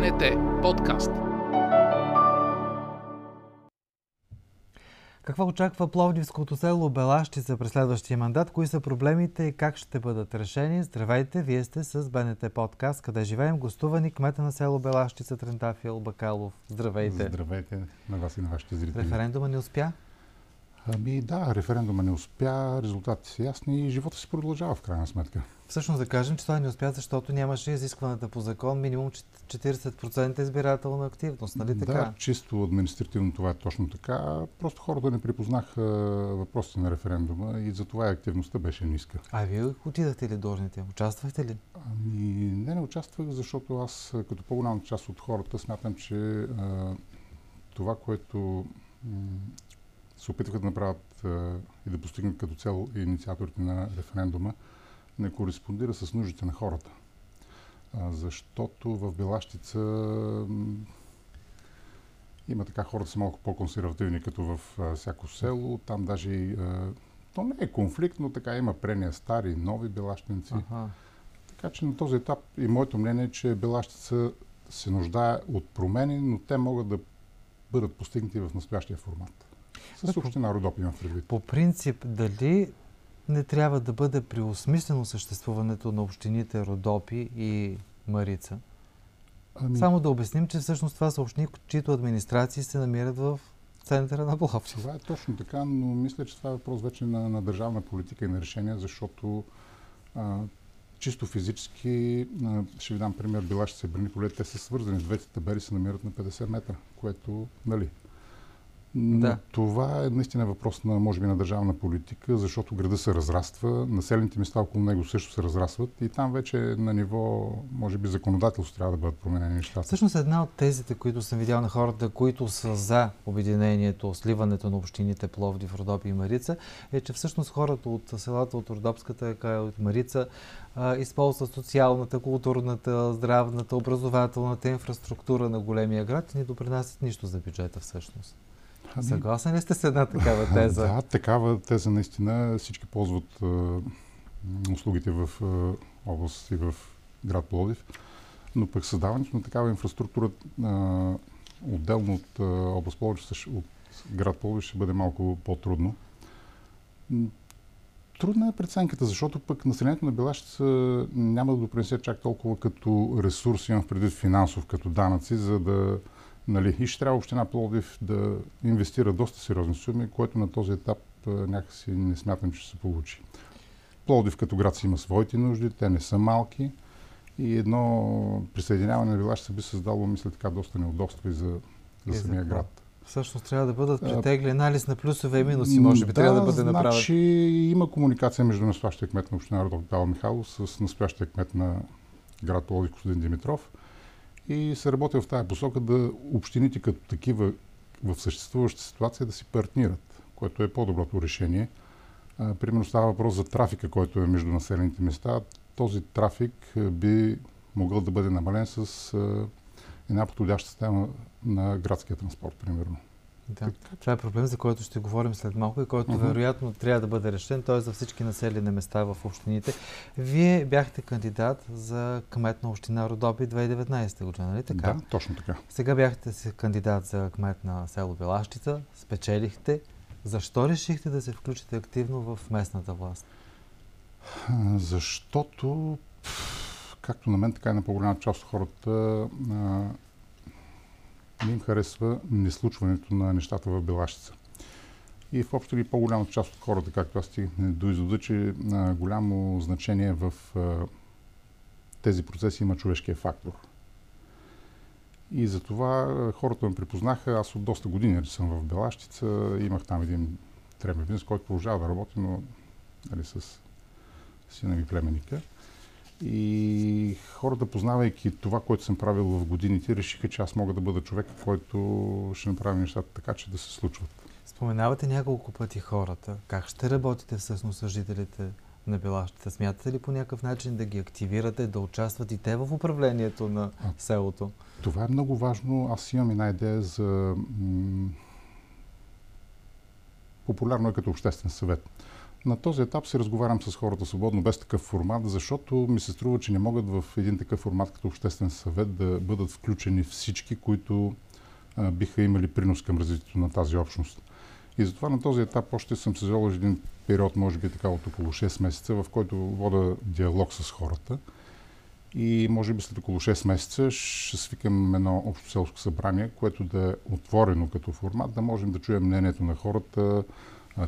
БНТ подкаст. Какво очаква пловдивското село Белащица през следващия мандат? Кои са проблемите и как ще бъдат решени? Здравейте, вие сте с БНТ подкаст, къде живеем, гостувани кмета на село Белащица Трендафил Бакалов. Здравейте. Здравейте на вас и на вашите зрители. Референдума не успя? Референдума не успя, резултатите са ясни и живота се продължава в крайна сметка. Всъщност да кажем, че това не успя, защото нямаше изискваната по закон минимум 40% избирателна активност, нали така? Да, чисто административно това е точно така. Просто хората не припознаха въпросите на референдума и затова активността беше ниска. А вие отидахте ли должните? Участвахте ли? Не участвах, защото аз като по-голяма част от хората смятам, че това, което се опитваха да направят и да постигнат като цел инициаторите на референдума, не кореспондира с нуждите на хората. Защото в Белащица има така, хората са малко по-консервативни, като в всяко село. Там даже то не е конфликт, но така има прения стари, нови белащенци. Ага. Така че на този етап и моето мнение е, че Белащица се нуждае от промени, но те могат да бъдат постигнати в настоящия формат. С община Родопи имам предвид. По принцип, дали не трябва да бъде преосмислено съществуването на общините Родопи и Марица? Само да обясним, че всъщност това са общини, чието администрации се намират в центъра на Пловдив. Това е точно така, но мисля, че това е въпрос вече на държавна политика и на решение, защото чисто физически, ще ви дам пример, Белащица и Браниполе, те са свързани, двете табели се намират на 50 метра, което, нали? Да. Това е наистина въпрос на, може би, на държавна политика, защото града се разраства, населените места около него също се разрастват и там вече на ниво, може би, законодателство трябва да бъдат променени нещата. Всъщност една от тезите, които съм видял на хората, които са за обединението, сливането на общините Пловдив, Родопи и Марица, е, че всъщност хората от селата, от Родопската, от Марица, използват социалната, културната, здравната, образователната инфраструктура на големия град и не допринасят нищо за бюджета всъщност. Съгласен ли сте с една такава теза? Да, такава теза наистина. Всички ползват услугите в област и в град Пловдив, но пък създаването на такава инфраструктура отделно от област Пловдив, от град Пловдив ще бъде малко по-трудно. Трудна е преценката, защото пък населението на Белащица няма да допринесе чак толкова като ресурс, имам предвид финансов, като данъци, за да, нали, и ще трябва община Пловдив да инвестира доста сериозни суми, което на този етап някакси не смятам, че се получи. Пловдив като град си има своите нужди, те не са малки и едно присъединяване на Белащица би създало, мисля така, доста неудобства и за самия град. Всъщност трябва да бъдат притегли анализ на плюсове и минуси, може би трябва да бъде направен. Значи има комуникация между настоящия кмет на община Родопи Павел Михайлов с настоящия кмет на град Пловдив господин Димитров. И се работи в тази посока да общините като такива в съществуваща ситуация да си партнират, което е по-доброто решение. Примерно става въпрос за трафика, който е между населените места. Този трафик би могъл да бъде намален с една подходяща система на градския транспорт, примерно. Да. Това е проблем, за който ще говорим след малко и който вероятно трябва да бъде решен, т.е. за всички населени места в общините. Вие бяхте кандидат за кмет на община Родопи 2019 година, нали така? Да, точно така. Сега бяхте кандидат за кмет на село Белащица, спечелихте. Защо решихте да се включите активно в местната власт? Защото, както на мен, така и на по-голяма част от хората, не им харесва неслучването на нещата в Белащица. И в общо ли по-голямата част от хората, както аз стигне до извода, че голямо значение в тези процеси има човешкия фактор. И затова хората ме припознаха. Аз от доста години съм в Белащица. Имах там един требен бизнес, който продължава да работи, но нали, с сина ми племеника. И хората, познавайки това, което съм правил в годините, решиха, че аз мога да бъда човек, който ще направи нещата така, че да се случват. Споменавате няколко пъти хората. Как ще работите всъщност с жителите на Белащица? Смятате ли по някакъв начин да ги активирате, да участват и те в управлението на селото? Това е много важно. Аз имам една идея за популярно е като обществен съвет. На този етап се разговарям с хората свободно, без такъв формат, защото ми се струва, че не могат в един такъв формат като обществен съвет да бъдат включени всички, които биха имали принос към развитието на тази общност. И затова на този етап още съм се взел един период, може би така от около 6 месеца, в който вода диалог с хората. И може би след около 6 месеца ще свикам едно общо селско събрание, което да е отворено като формат, да можем да чуем мнението на хората,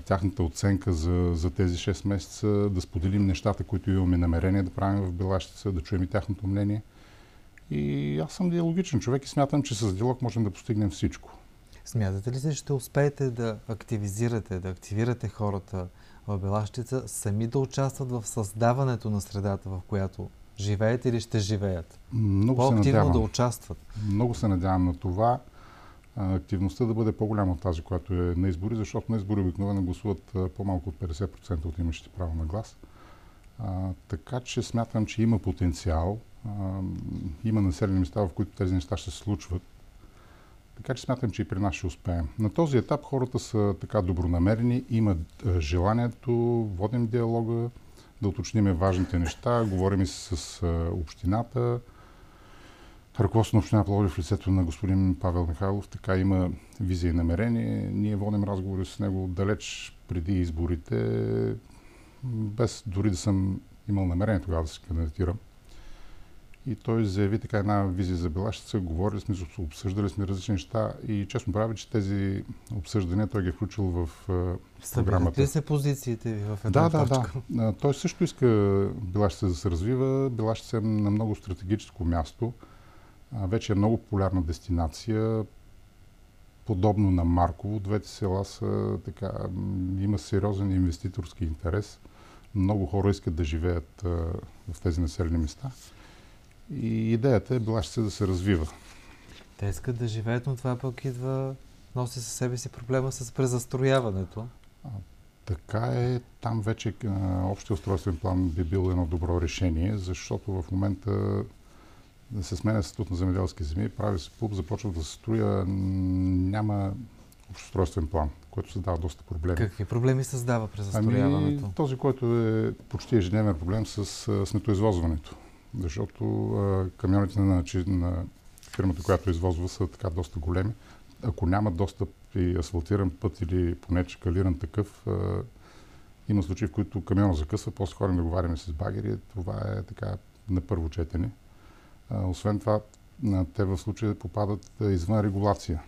тяхната оценка за тези 6 месеца, да споделим нещата, които имаме намерение да правим в Белащица, да чуем и тяхното мнение. И аз съм диалогичен човек и смятам, че с диалог можем да постигнем всичко. Смятате ли се, че ще успеете да активизирате, да активирате хората в Белащица сами да участват в създаването на средата, в която живеят или ще живеят? По-активно да участват. Много се надявам на това. Активността да бъде по-голяма от тази, която е на избори, защото на избори обикновено гласуват по-малко от 50% от имащите право на глас. Така че смятам, че има потенциал. Има населени места, в които тези неща ще се случват. Така че смятам, че и при нас ще успеем. На този етап хората са така добронамерени, имат желанието, водим диалога, да уточним важните неща, говорим и с общината. Ръководството на община Пловдив в лицето на господин Павел Михайлов така има визия и намерение. Ние водим разговори с него далеч преди изборите, без дори да съм имал намерение тогава да се кандидатирам. И той заяви така една визия за Белащица, говорили сме, обсъждали сме различни неща и честно прави, че тези обсъждания той ги е включил в програмата. Събират ли се позициите ви в една точка? Да. Той също иска Белащица да се развива. Белащица е на много стратегическо място. Вече е много популярна дестинация, подобно на Марково. Двете села са така, има сериозен инвеститорски интерес. Много хора искат да живеят в тези населени места. И идеята е Белащица да се развива. Те искат да живеят, но това пък идва, носи със себе си проблема с презастрояването. Така е. Там вече общия устройствен план би бил едно добро решение, защото в момента да се сменя статут на земеделски земи, прави се ПУП, започва да се строя, няма общоустройствен план, който създава доста проблеми. Какви проблеми създава презастрояването? Ами, този, който е почти ежедневен проблем с сметоизвозването. Защото камионите на фирмата, която извозва, са така доста големи. Ако няма достъп и асфалтиран път или поне чакалиран такъв, има случаи, в които камиона закъсва, после ходим да говорим с багери. Това е така на първо четене. Освен това, те в случая попадат извън регулация.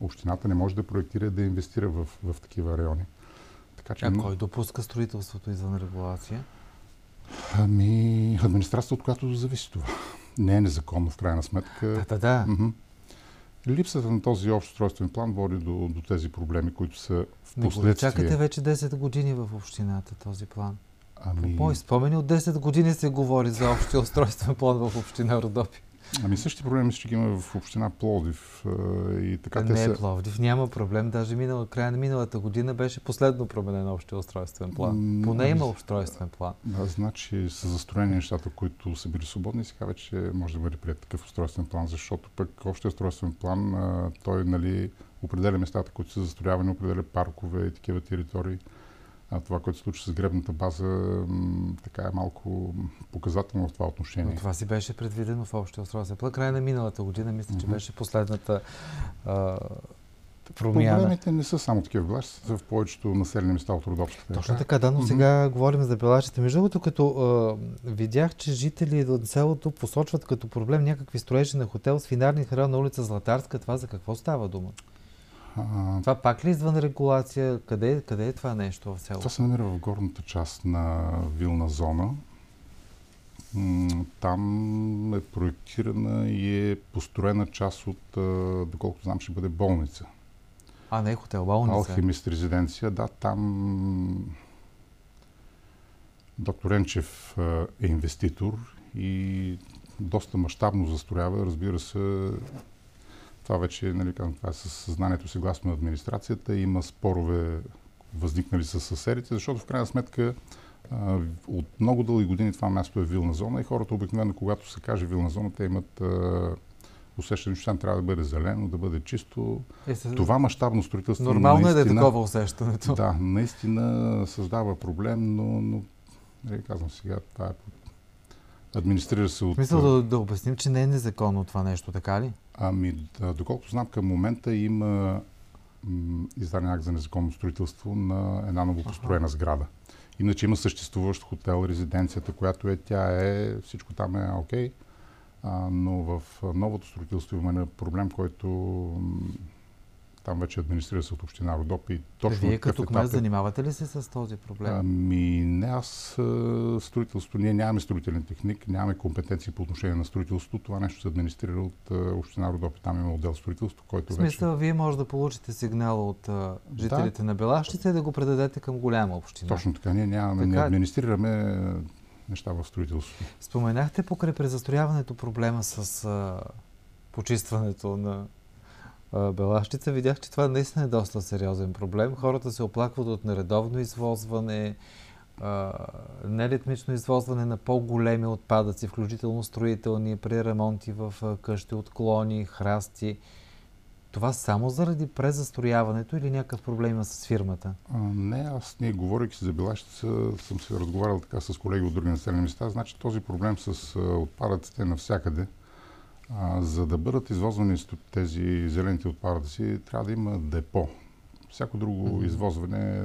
Общината не може да проектира, да инвестира в такива райони. Така, че кой допуска строителството извън регулация? Ами, администрацията, от която зависи това. Не е незаконно, в крайна сметка. Липсата на този общ устройствен план води до тези проблеми, които са в последствие. Чакате вече 10 години в общината този план. Ами... По мои спомени, от 10 години се говори за общия устройствен план в община Родопи. Ами същи проблеми ще ги има в община Пловдив. И така те не са... Пловдив няма проблем. Даже края на миналата година беше последно променен общия устройствен план. Поне има устройствен план. Да, значи са застроени нещата, които са били свободни. Сега вече може да бъде прият такъв устройствен план, защото пък общия устройствен план той определя местата, които са застроявани, определя паркове и такива територии. Това, което се случи с гребната база, така е малко показателно в това отношение. Но това си беше предвидено в общия устройствен план. Края на миналата година, мисля, че беше последната промяна. Проблемите не са само такива в Белащица, са в повечето населени места от Родопската. Точно така, да, но сега говорим за Белащица. Между другото, като видях, че жители на селото посочват като проблем някакви строежи на хотел с свинарни храна на улица Златарска. Това за какво става дума? Това пак ли извън регулация? Къде е това нещо в селото? Това се намира в горната част на вилна зона. Там е проектирана и е построена част от, доколкото знам, ще бъде болница. Не е хотел, болница. Алхимист резиденция, да. Там доктор Енчев е инвеститор и доста мащабно застроява, разбира се. Това вече, това е със съзнанието си гласно на администрацията. Има спорове, възникнали със съседите, защото в крайна сметка от много дълги години това място е вилна зона и хората обикновено, когато се каже вилна зона, те имат усещане, че там трябва да бъде зелено, да бъде чисто. Това мащабно строителство нормално наистина, е да е такова усещането. Да, наистина създава проблем, но казвам сега, това е администрира се от... Мисля да обясним, че не е незаконно това нещо, така ли? Доколкото знам, към момента има издаден акт за незаконно строителство на една новопостроена сграда. Иначе има съществуващ хотел, резиденцията, която всичко там е окей. Но в новото строителство има проблем, който там вече администрира се от община Родопи. Вие като кмет занимавате ли се с този проблем? Не, аз строителство. Ние нямаме строителен техник, нямаме компетенции по отношение на строителството. Това нещо се администрира от община Родопи. Там има отдел строителство, който вече... В смисъл, вие може да получите сигнал от жителите на Белащица и да го предадете към голяма община. Точно така. Ние нямаме, не администрираме неща в строителството. Споменахте покрай презастрояването проблема с почистването на Белащица. Видях, че това наистина е доста сериозен проблем. Хората се оплакват от нередовно извозване, неритмично извозване на по-големи отпадъци, включително строителни, при ремонти в къщи, отклони, храсти. Това само заради презастрояването или някакъв проблем има с фирмата? Не, говорейки за Белащица, съм се разговарял така с колеги от други населени места. Значи този проблем с отпадъците е навсякъде. За да бъдат извозвани тези зелените отпадъци, трябва да има депо. Всяко друго извозване е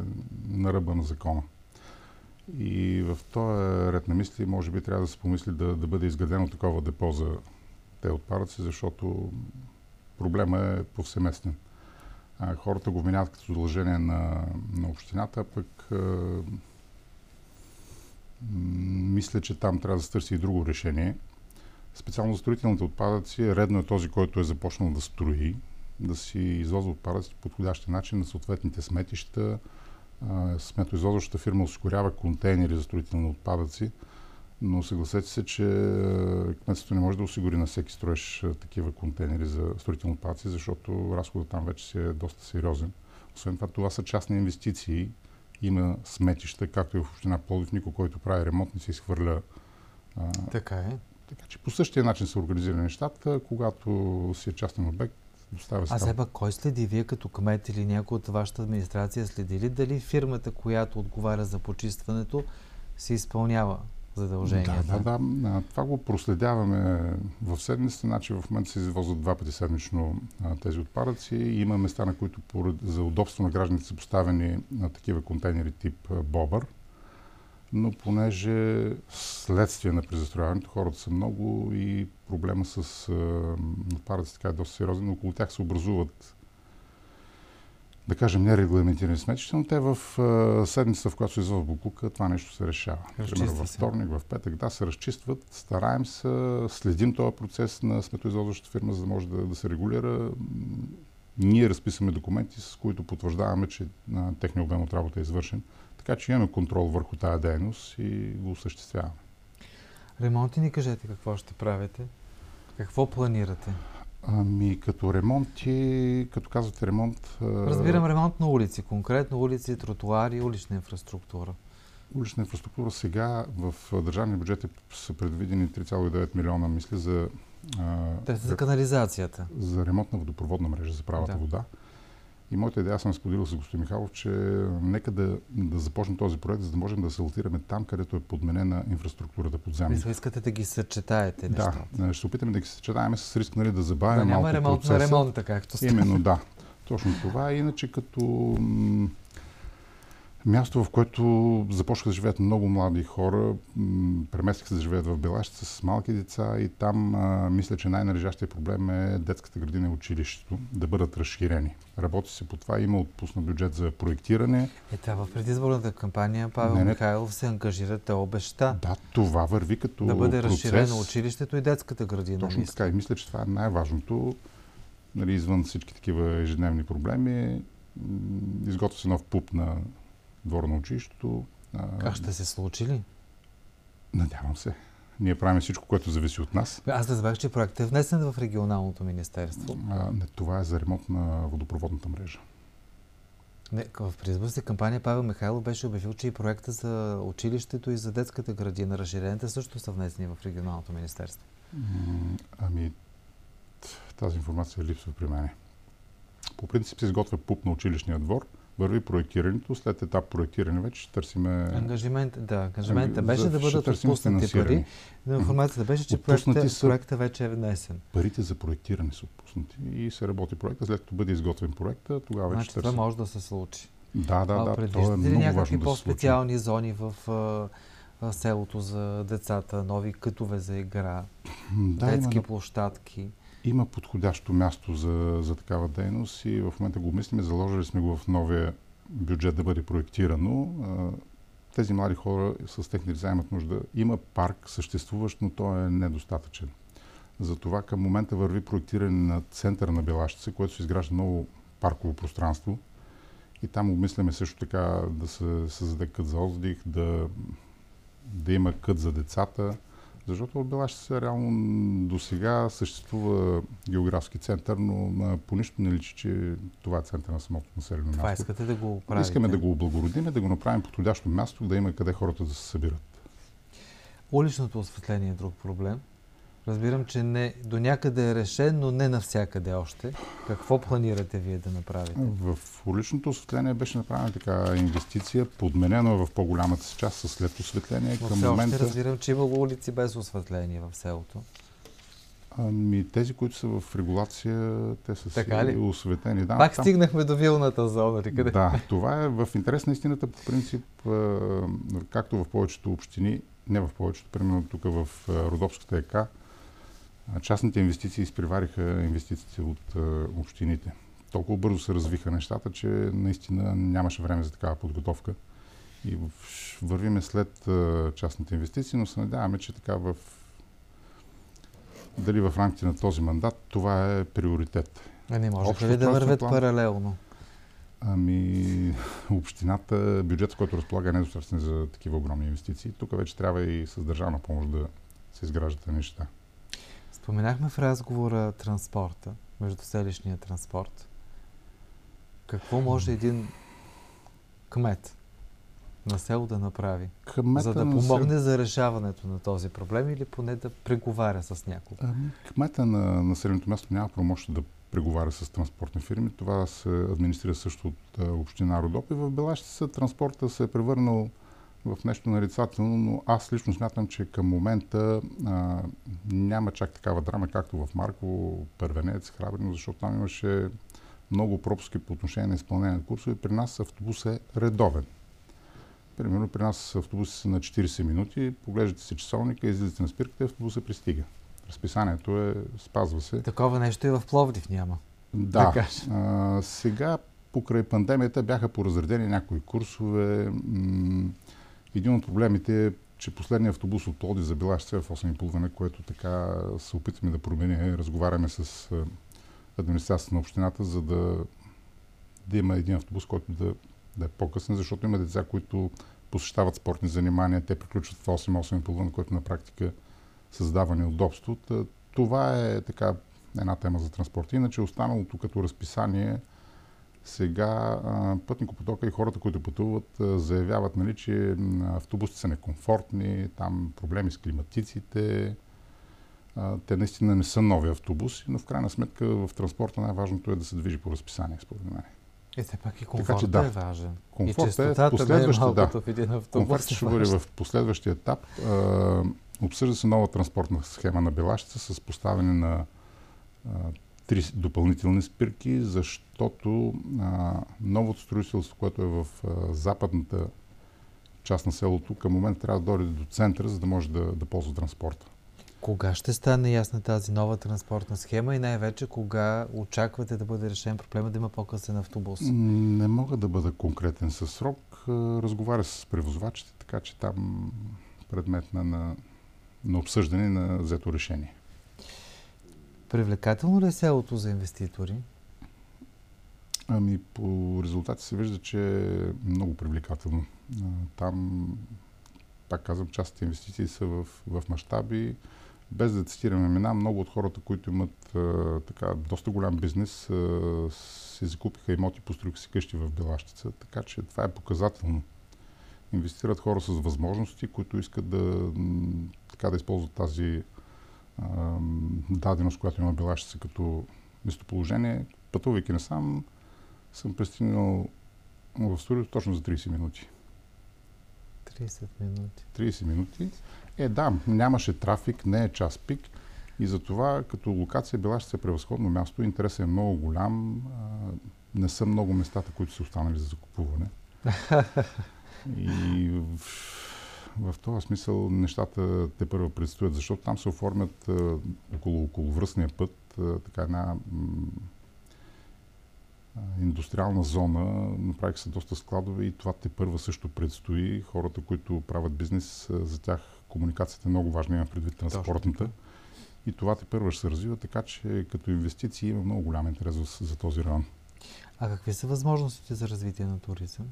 на ръба на закона. И в този ред на мисли, може би трябва да се помисли да бъде изградено такова депо за тези отпадъци, защото проблема е повсеместен. Хората го вменяват като задължение на общината, пък мисля, че там трябва да се търси и друго решение. Специално за строителните отпадъци, редно е този, който е започнал да строи, да си извозва отпадъците по подходящ начин на съответните сметища. Сметоизвозващата фирма осигурява контейнери за строителни отпадъци, но съгласете се, че кметството не може да осигури на всеки строеж такива контейнери за строителни отпадъци, защото разходът там вече си е доста сериозен. Освен това са частни инвестиции. Има сметища, както и в община Пловдив, никой, който прави ремонт, не се изхвърля. Така е. Така че по същия начин са организирани нещата, когато си е частен обект, доставя става. Кой следи? Вие като кмет или някой от вашата администрация следи ли дали фирмата, която отговаря за почистването, се изпълнява задълженията? Да. Това го проследяваме в седмица, значи в момента се извозват два пъти седмично тези отпадъци. Има места, на които за удобство на гражданите са поставени на такива контейнери тип бобър. Но понеже следствие на презастрояването хората са много и проблема с отпадъците така е доста сериозен, около тях се образуват, да кажем, нерегламентирани сметища, но те в седмица, в която се извъзва буклука, това нещо се решава. Например, във вторник, в петък, се разчистват, стараем се, следим този процес на сметоизвозващата фирма, за да може да се регулира. Ние разписваме документи, с които потвърждаваме, че техният обем от работа е извършен. Така че имаме контрол върху тая дейност и го осъществяваме. Ремонти ни кажете какво ще правите? Какво планирате? Като ремонти, като казвате ремонт... Разбирам ремонт на улици, конкретно улици, тротуари, улична инфраструктура. Улична инфраструктура сега в държавния бюджет са предвидени 3,9 милиона, мисля, за... Те са за канализацията. За ремонт на водопроводна мрежа, за правата вода. И моята идея, аз съм споделил с господин Михайлов, че нека да започнем този проект, за да можем да асфалтираме там, където е подменена инфраструктурата под земя. Мисля, искате да ги съчетаете нещата. Да, ще опитаме да ги съчетаем с риск, да забавя малко процеса. Да няма ремонт на ремонта, както става. Именно, да. Точно това. Иначе като място, в което започнаха да живеят много млади хора, преместих се да живеят в Белащица с малки деца и там мисля, че най-належащия проблем е детската градина и училището да бъдат разширени. Работи се по това, има отпуснат бюджет за проектиране. В предизборната кампания Павел Михайлов се ангажира, той обеща. Да, това върви като да бъде разширено училището и детската градина. Точно така и мисля, че това е най-важното. Извън всички такива ежедневни проблеми, изготвя се нов пуп на двора на училището. Как ще се случи ли? Надявам се. Ние правим всичко, което зависи от нас. Аз разбрах, че проектът е внесен в регионалното министерство. Това е за ремонт на водопроводната мрежа. В предизборната кампания Павел Михайлов беше обявил, че и проекта за училището и за детската градина, разширените също са внесени в регионалното министерство. Тази информация липсва при мен. По принцип се изготвя ПУП на училищния двор, върви проектирането, след етап проектиране вече ще търсиме... Ангажиментът беше да бъдат отпуснати пари. Информацията беше, че проектът вече е внесен. Парите за проектиране са отпуснати и се работи проекта. След като бъде изготвен проекта, тогава вече търсим. Това може да се случи. Да. Предвиждате е ли някакви по-специални зони в селото за децата, нови кътове за игра, детски площадки? Има подходящо място за такава дейност и в момента го мислим. Заложили сме го в новия бюджет да бъде проектирано. Тези млади хора с техни лица имат нужда. Има парк съществуващ, но той е недостатъчен. Затова към момента върви проектиране на центъра на Белащица, което се изгражда много парково пространство. И там обмисляме също така да се създаде кът за отдих, да има кът за децата. Защото от Белащица реално до сега съществува географски център, но по нищо не личи, че това е център на самото населено място. Това искате да го правите? Искаме да го облагородим, да го направим подходящо място, да има къде хората да се събират. Уличното осветление е друг проблем. Разбирам, че до някъде е решен, но не навсякъде още. Какво планирате вие да направите? В уличното осветление беше направена така инвестиция, подменена в по-голямата си част с след осветление. Към момента разбирам, че има улици без осветление в селото. Тези, които са в регулация, те са си осветени. Да, пак стигнахме до вилната зона. Да, това е в интерес на истината. По принцип, както в повечето общини, не в повечето, примерно тук в Родопската ЕКА, частните инвестиции изпревариха инвестициите от общините. Толкова бързо се развиха нещата, че наистина нямаше време за такава подготовка. И вървиме след частните инвестиции, но се надяваме, че така дали в рамките на този мандат, това е приоритет. Не може ли да вървят паралелно? Общината, бюджет, който разполага, е недостатъчен за такива огромни инвестиции. Тук вече трябва и с държавна помощ да се изграждат неща. Споменахме в разговора транспорта, междуселищния транспорт. Какво може един кмет на село да направи, за да помогне за решаването на този проблем или поне да преговаря с някого? Кмета на населеното място няма правомощие да преговаря с транспортни фирми. Това се администрира също от община Родопи. В Белащица транспорта се е превърнал в нещо нарицателно, но аз лично смятам, че към момента няма чак такава драма, както в Марково, Първенец, Храбрино, защото там имаше много пропуски по отношение на изпълнение на курсове. При нас автобус е редовен. Примерно при нас автобуси са на 40 минути, поглеждате си часовника, излизате на спирката и автобуса пристига. Разписанието спазва се. Такова нещо и в Пловдив няма. Да. Сега покрай пандемията бяха поразредени някои курсове. Един от проблемите е, че последният автобус от Пловдив за Белащица е в 8:30, което така се опитваме да променим. Разговаряме с администрацията на общината, за да има един автобус, който да е по-късен, защото има деца, които посещават спортни занимания, те приключват в 8:30, което на практика създава неудобство. Това е така една тема за транспорт. Иначе останалото като разписание, сега пътникопотока и хората, които пътуват, заявяват, че автобусите са некомфортни, там проблеми с климатиците. Те наистина не са нови автобуси, но в крайна сметка в транспорта най-важното е да се движи по разписание, според мен. И все пак и комфортът е важен. Комфортът е в последващия етап. Комфортът ще бъде в последващия етап. Обсъжда се нова транспортна схема на Белащица с поставяне на 3 допълнителни спирки, защото новото строителство, което е в западната част на селото, към момента трябва да дойде до центъра, за да може да ползва транспорта. Кога ще стане ясна тази нова транспортна схема и най-вече кога очаквате да бъде решен проблема да има по-късен автобус? Не мога да бъда конкретен със срок. Разговаря с превозвачите, така че там предметна на обсъждане на взето решение. Привлекателно ли е селото за инвеститори? По резултати се вижда, че е много привлекателно. Там, пак казвам, частните инвестиции са в мащаби. Без да цитираме имена, много от хората, които имат доста голям бизнес, си закупиха имоти, построиха си къщи в Белащица. Така че това е показателно. Инвестират хора с възможности, които искат да използват тази даденост, която има Белащица като местоположение, пътувайки насам, съм пристигнал в студиото точно за 30 минути. 30 минути. Да, нямаше трафик, не е час пик и затова като локация Белащица е превъзходно място. Интересът е много голям. Не са много местата, които са останали за закупуване. И в този смисъл нещата те първо предстоят, защото там се оформят околовръстния път, така една индустриална зона, направиха се доста складове и това те първо също предстои. Хората, които правят бизнес, за тях комуникацията е много важна, имам предвид транспортната. И това те първо ще се развива, така че като инвестиции има много голям интерес за този район. А какви са възможностите за развитие на туризъм?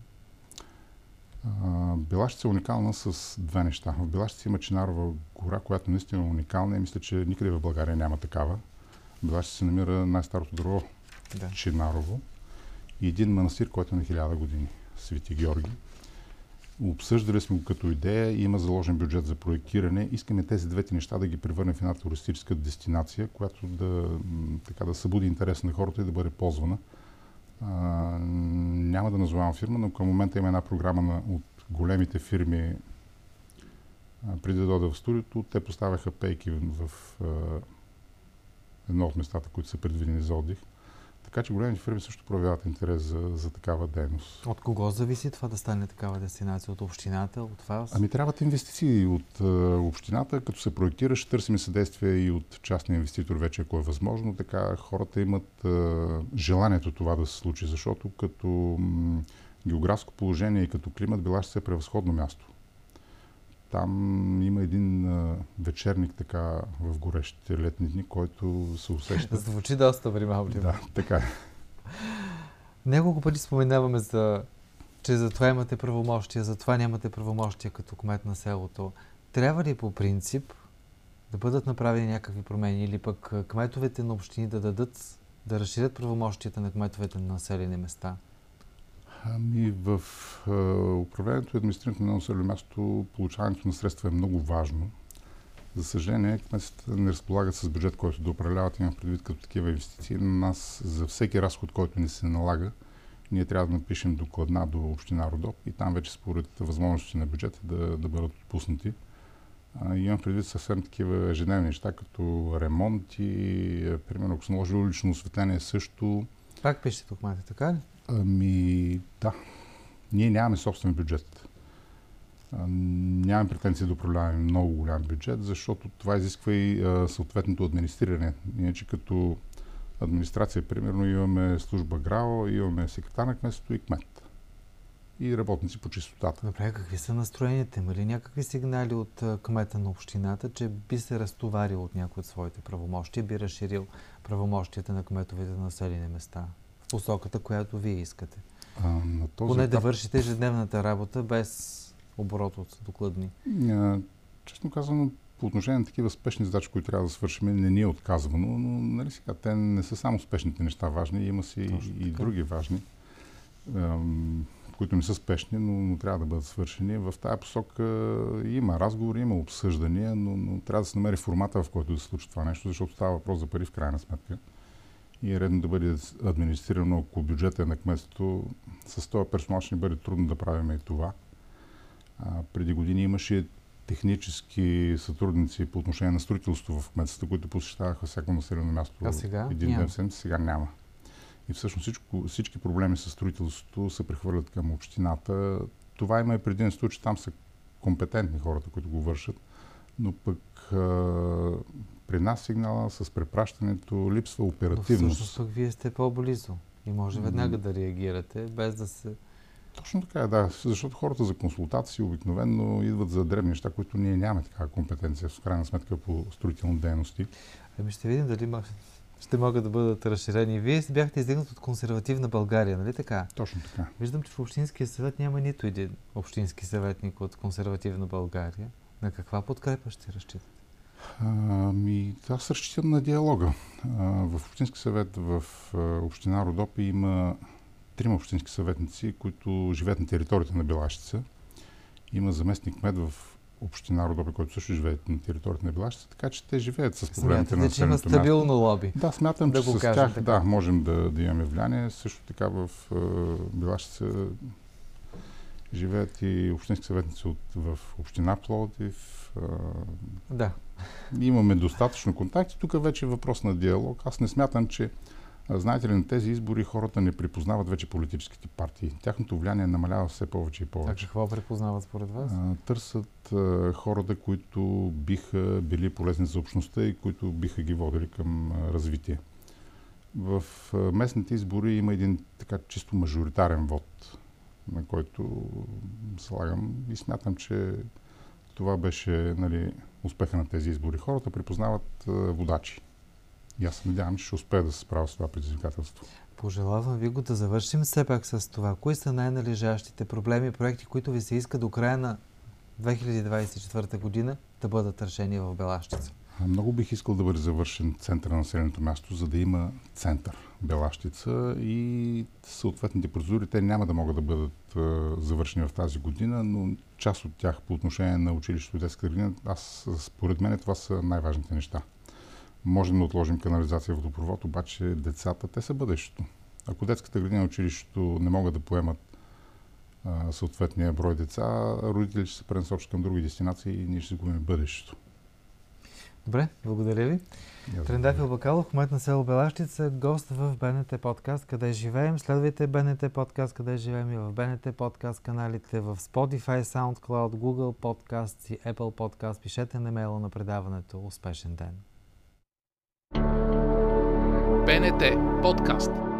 Белащица е уникална с две неща. В Белащица има Чинарова гора, която наистина е уникална и мисля, че никъде в България няма такава. В Белащица се намира най-старото дърво, да, Чинарово, и един манастир, който е на 1000 години, Св. Георги. Обсъждали сме го като идея, има заложен бюджет за проектиране. Искаме тези двете неща да ги превърнем в една туристическа дестинация, която да събуди интерес на хората и да бъде ползвана. Няма да назовавам фирма, но към момента има една програма от големите фирми. Преди да дойда в студиото, те поставяха пейки в едно от местата, които са предвидени за отдих. Така че големите фирми също проявяват интерес за такава дейност. От кого зависи това да стане такава дестинация? От общината, от вас? Трябват инвестиции от общината. Като се проектира, ще търсим съдействие и от частния инвеститор вече, ако е възможно. Така хората имат желанието това да се случи, защото като географско положение и като климат Белащица е превъзходно място. Там има един вечерник така в горещите летни дни, който се усеща. Звучи доста внимателно. Да, така е. Няколко пъти споменаваме, че за това имате правомощия, за това нямате правомощия като кмет на селото. Трябва ли по принцип да бъдат направени някакви промени или пък кметовете на общини да разширят правомощията на кметовете на населени места? В управлението и администрирането на населено място получаването на средства е много важно. За съжаление, кметствата не разполагат с бюджет, който да управляват, имам предвид като такива инвестиции. На нас за всеки разход, който ни се налага, ние трябва да напишем докладна до община Родоп и там вече според възможностите на бюджета да бъдат отпуснати. Имам предвид съвсем такива ежедневни неща, като ремонт и, примерно, ако се наложи улично осветление също. Пак пишете тук, мате, така ли? Да. Ние нямаме собствен бюджет. Нямаме претенции да управляваме много голям бюджет, защото това изисква и съответното администриране. Иначе като администрация, примерно, имаме служба Грао, имаме секретар на кметството и кмет. И работници по чистотата. Добре, какви са настроенията? Има ли някакви сигнали от кмета на общината, че би се разтоварил от някои от своите правомощия, би разширил правомощията на кметовете на населени места? Посоката, която вие искате. Поне да вършите ежедневната работа без оборот от докладни. Честно казано, по отношение на такива спешни задачи, които трябва да свършим, не ни е отказвано, но сега те не са само спешните неща важни, има си и други важни, които не са спешни, но трябва да бъдат свършени. В тая посока има разговори, има обсъждания, но трябва да се намери формата, в който да се случи това нещо, защото става въпрос за пари в крайна сметка. И е редно да бъде администрирано, ако бюджета е на кметството. С този персонал ще ни бъде трудно да правим и това. Преди години имаше технически сътрудници по отношение на строителство в кметството, които посещаваха всяко населено място един ден в седмица, сега няма. И всъщност всички проблеми с строителството се прехвърлят към общината. Това има и предимство, че там са компетентни хората, които го вършат, но пък при нас сигнала с препращането липсва оперативност. Всъщност тук вие сте по-близо и може веднага да реагирате, без да се... Точно така е, да. Защото хората за консултации обикновено идват за дребни неща, които ние нямаме такава компетенция, в крайна сметка по строителни дейности. Ще видим дали ще могат да бъдат разширени. Вие бяхте издигнат от Консервативна България, нали така? Точно така. Виждам, че в Общинския съвет няма нито един общински съветник от Консервативна България. На каква подкрепа ще разчитате? Аз разчитам на диалога. В Общински съвет в община Родопи има 3 общински съветници, които живеят на територията на Белащица. Има заместник кмет в община Родопи, който също живеят на територията на Белащица, така че те живеят с проблемите на населеното място. Смятате, че има стабилно лоби? Да, смятам, да, че с тях да, можем да имаме влияние. Също така в Белащица живеят и общински съветници в община Пловдив. Да. Имаме достатъчно контакти. Тук вече е въпрос на диалог. Аз не смятам, че знаете ли, на тези избори хората не припознават вече политическите партии. Тяхното влияние намалява все повече и повече. А какво припознават според вас? Търсят хората, които биха били полезни за общността и които биха ги водили към развитие. В местните избори има един така чисто мажоритарен вод, на който слагам и смятам, че това беше, нали, успеха на тези избори. Хората припознават водачи. И аз се надявам, че ще успея да се справя с това предизвикателство. Пожелавам ви го да завършим все пак с това. Кои са най-належащите проблеми и проекти, които ви се иска до края на 2024 година да бъдат решени в Белащица? Много бих искал да бъде завършен център на населеното място, за да има център Белащица и съответните процедури. Те няма да могат да бъдат завършени в тази година, но част от тях по отношение на училището и детската градина, аз според мен това са най-важните неща. Можем да отложим канализация, водопровод, обаче децата, те са бъдещето. Ако детската градина и училището не могат да поемат съответния брой деца, родители ще се пренасочат към други дестинации и ние ще загубим бъдещето. Добре, благодаря ви. Трендафил Бакалов, кмет на село Белащица, гост в БНТ подкаст Къде живеем. Следвайте БНТ подкаст Къде живеем и в БНТ подкаст каналите в Spotify, SoundCloud, Google Podcasts и Apple Podcasts. Пишете на мейла на предаването. Успешен ден! БНТ подкаст.